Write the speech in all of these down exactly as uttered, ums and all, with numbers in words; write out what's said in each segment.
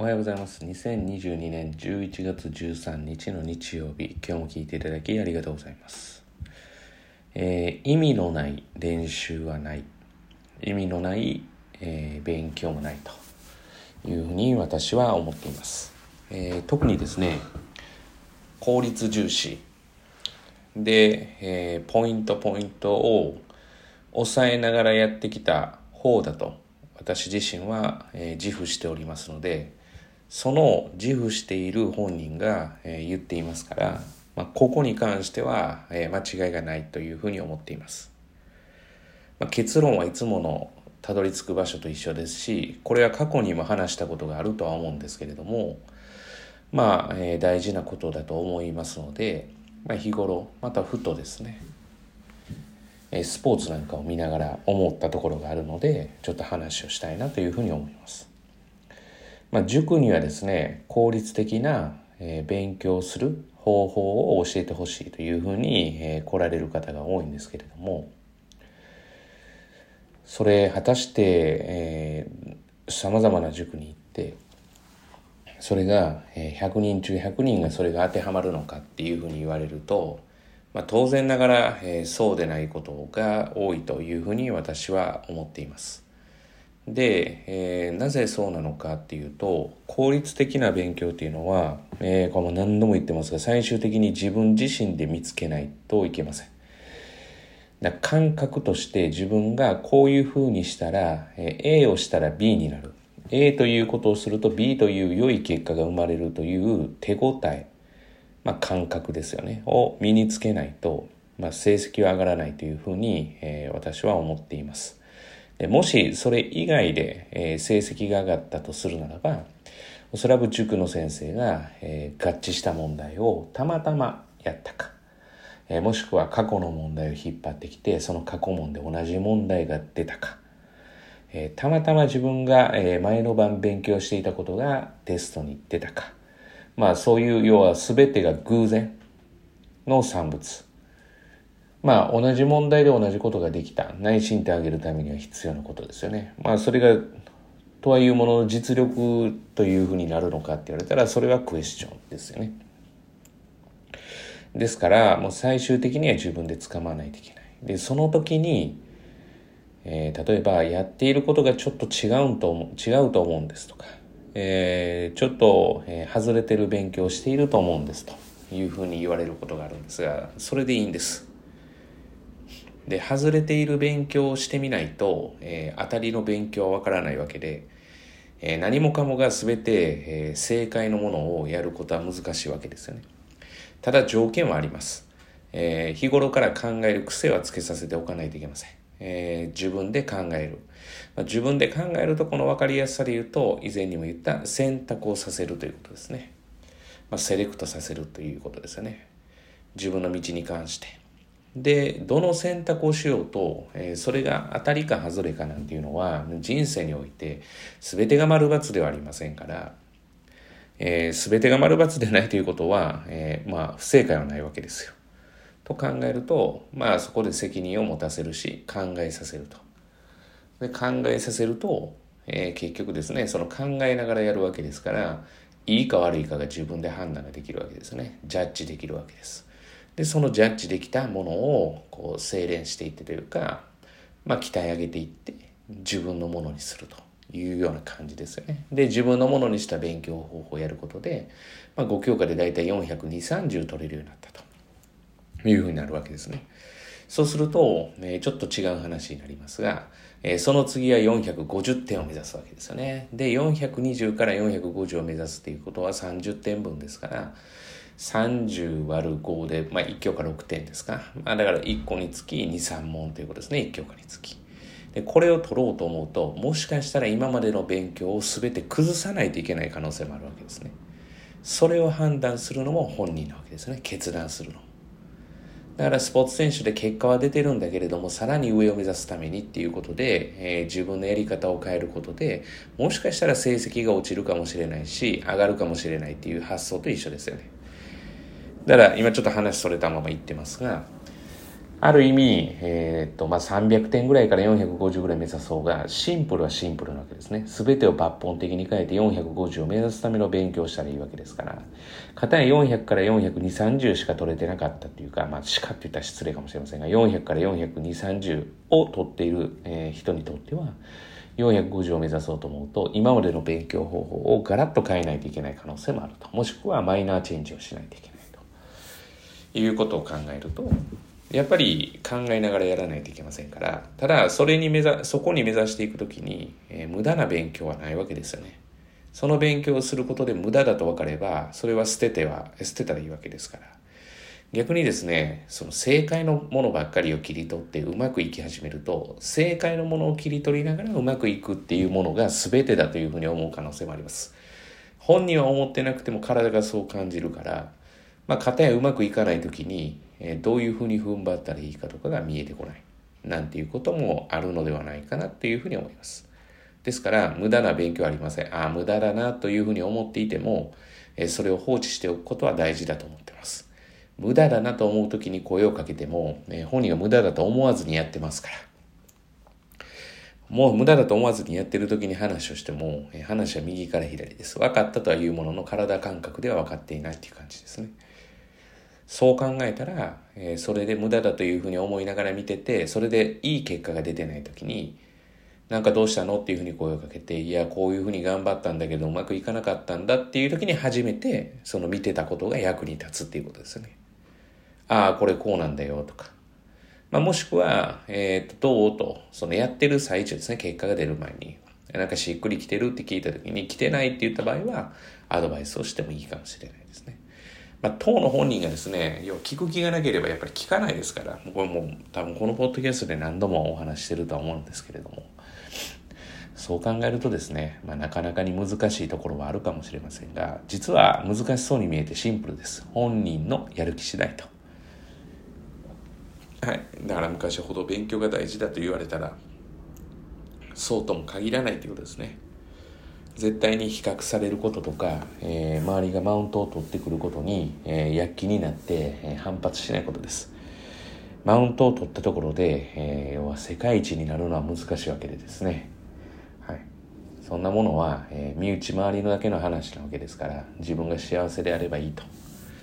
おはようございます。にせんにじゅうにねんじゅういちがつじゅうさんにちの日曜日、今日も聞いていただきありがとうございます。えー、意味のない練習はない。意味のない、えー、勉強もないというふうに私は思っています。えー、特にですね、効率重視で、えー、ポイントポイントを抑えながらやってきた方だと私自身は、えー、自負しておりますので、その自負している本人が、えー、言っていますから、まあ、ここに関しては、えー、間違いがないというふうに思っています。まあ、結論はいつものたどり着く場所と一緒ですし、これは過去にも話したことがあるとは思うんですけれども、まあ、えー、大事なことだと思いますので、まあ、日頃またふとですね、スポーツなんかを見ながら思ったところがあるので、ちょっと話をしたいなというふうに思います。まあ、塾にはですね、効率的な勉強する方法を教えてほしいというふうに来られる方が多いんですけれども、それ果たしてさまざまな塾に行って、それがひゃくにんちゅうひゃくにんがそれが当てはまるのかっていうふうに言われると、まあ、当然ながら、えー、そうでないことが多いというふうに私は思っています。で、えー、なぜそうなのかっていうと、効率的な勉強っていうのは、えー、これも何度も言ってますが、最終的に自分自身で見つけないといけません。だから感覚として自分がこういうふうにしたら、えー、A をしたら B になる。A ということをすると B という良い結果が生まれるという手応え、まあ、感覚ですよねを身につけないと、まあ、成績は上がらないというふうに、えー、私は思っています。でもしそれ以外で、えー、成績が上がったとするならば、おそらく塾の先生が、えー、合致した問題をたまたまやったか、えー、もしくは過去の問題を引っ張ってきて、その過去問で同じ問題が出たか、えー、たまたま自分が、えー、前の晩勉強していたことがテストに出たか、まあ、そういう、要は全てが偶然の産物。まあ、同じ問題で同じことができた。内申点上げるためには必要なことですよね。まあ、それが、とはいうものの実力というふうになるのかって言われたら、それはクエスチョンですよね。ですから、もう最終的には自分で掴まないといけない。で、その時に、えー、例えば、やっていることがちょっと違うと思う、違うと思うんですとか、えー、ちょっと、えー、外れてる勉強をしていると思うんですというふうに言われることがあるんですが、それでいいんです。で、外れている勉強をしてみないと、えー、当たりの勉強はわからないわけで、えー、何もかもが全て、えー、正解のものをやることは難しいわけですよね。ただ条件はあります。えー、日頃から考える癖はつけさせておかないといけません。えー、自分で考える、まあ、自分で考えるとこの分かりやすさで言うと、以前にも言った選択をさせるということですね、まあ、セレクトさせるということですよね、自分の道に関して。で、どの選択をしようと、えー、それが当たりか外れかなんていうのは人生において全てが丸×ではありませんから、えー、全てが丸×でないということは、えー、まあ不正解はないわけですよと考えると、まあそこで責任を持たせるし、考えさせると。で、考えさせると、えー、結局ですね、その考えながらやるわけですから、いいか悪いかが自分で判断ができるわけですね。ジャッジできるわけです。で、そのジャッジできたものをこう精錬していってというか、まあ鍛え上げていって自分のものにするというような感じですよね。で、自分のものにした勉強方法をやることで、まあ、ご教科でだいたいよんひゃくにじゅう、さんじゅう取れるようになったと。いうふうになるわけですね。そうすると、えー、ちょっと違う話になりますが、えー、その次はよんひゃくごじゅってんを目指すわけですよね。で、よんひゃくにじゅうからよんひゃくごじゅうを目指すっていうことはさんじゅってんぶんですから、さんじゅうわるごで、まあいっ教科ろくてんですか。まあだからいっこにつきに、さんもんということですね。いっ教科につき。で、これを取ろうと思うと、もしかしたら今までの勉強を全て崩さないといけない可能性もあるわけですね。それを判断するのも本人なわけですね。決断するの。だからスポーツ選手で結果は出てるんだけれども、さらに上を目指すためにっていうことで、えー、自分のやり方を変えることで、もしかしたら成績が落ちるかもしれないし、上がるかもしれないっていう発想と一緒ですよね。だから今ちょっと話それたまま言ってますが、ある意味、えーっとまあ、さんびゃくてんぐらいからよんひゃくごじゅうぐらい目指そうが、シンプルはシンプルなわけですね。全てを抜本的に変えてよんひゃくごじゅうを目指すための勉強をしたらいいわけですから。かたやよんひゃくからよんひゃくにじゅう、さんじゅうしか取れてなかったというか、まあ、しかって言ったら失礼かもしれませんが、よんひゃくからよんひゃくにじゅう、さんじゅうを取っている、えー、人にとっては、よんひゃくごじゅうを目指そうと思うと、今までの勉強方法をガラッと変えないといけない可能性もあると。もしくはマイナーチェンジをしないといけないということを考えると、やっぱり考えながらやらないといけませんから、ただそれに目指、そこに目指していくときに、えー、無駄な勉強はないわけですよね。その勉強をすることで無駄だと分かれば、それは捨てては、捨てたらいいわけですから。逆にですね、その正解のものばっかりを切り取ってうまくいき始めると、正解のものを切り取りながらうまくいくっていうものが全てだというふうに思う可能性もあります。本人は思ってなくても体がそう感じるから、まあ、片やうまくいかないときに、どういうふうに踏ん張ったらいいかとかが見えてこないなんていうこともあるのではないかなっていうふうに思います。ですから無駄な勉強はありません。ああ無駄だなというふうに思っていても、それを放置しておくことは大事だと思ってます。無駄だなと思うときに声をかけても、本人が無駄だと思わずにやってますから、もう無駄だと思わずにやってるときに話をしても、話は右から左です。分かったとは言うものの、体感覚では分かっていないっていう感じですね。そう考えたら、えー、それで無駄だというふうに思いながら見てて、それでいい結果が出てないときに、なんかどうしたのっていうふうに声をかけて、いや、こういうふうに頑張ったんだけど、うまくいかなかったんだっていうときに初めて、その見てたことが役に立つっていうことですよね。ああ、これこうなんだよとか。まあ、もしくは、えー、っと、どうと、そのやってる最中ですね、結果が出る前に。なんかしっくりきてるって聞いたときに、来てないって言った場合は、アドバイスをしてもいいかもしれないですね。まあ、当の本人がですね、要は聞く気がなければやっぱり聞かないですから、これもう多分このポッドキャストで何度もお話してるとは思うんですけれども、そう考えるとですね、まあ、なかなかに難しいところはあるかもしれませんが、実は難しそうに見えてシンプルです。本人のやる気次第と。はい、だから昔ほど勉強が大事だと言われたら、そうとも限らないということですね。絶対に比較されることとか、えー、周りがマウントを取ってくることに、えー、躍起になって、えー、反発しないことです。マウントを取ったところで、えー、要は世界一になるのは難しいわけでですね。はい、そんなものは、えー、身内周りのだけの話なわけですから、自分が幸せであればいいと。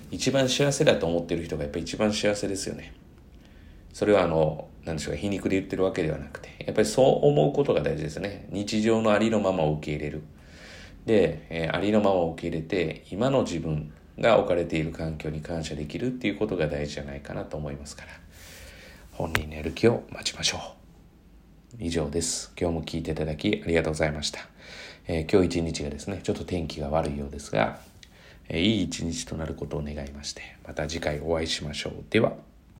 一番幸せだと思っている人がやっぱり一番幸せですよね。それはあの、なんでしょうか、皮肉で言ってるわけではなくて、やっぱりそう思うことが大事ですね。日常のありのままを受け入れる。で、えー、ありのままを受け入れて、今の自分が置かれている環境に感謝できるっていうことが大事じゃないかなと思いますから、本人のやる気を待ちましょう。以上です。今日も聞いていただきありがとうございました。えー、今日一日がですね、ちょっと天気が悪いようですが、えー、いい一日となることを願いまして、また次回お会いしましょう。では。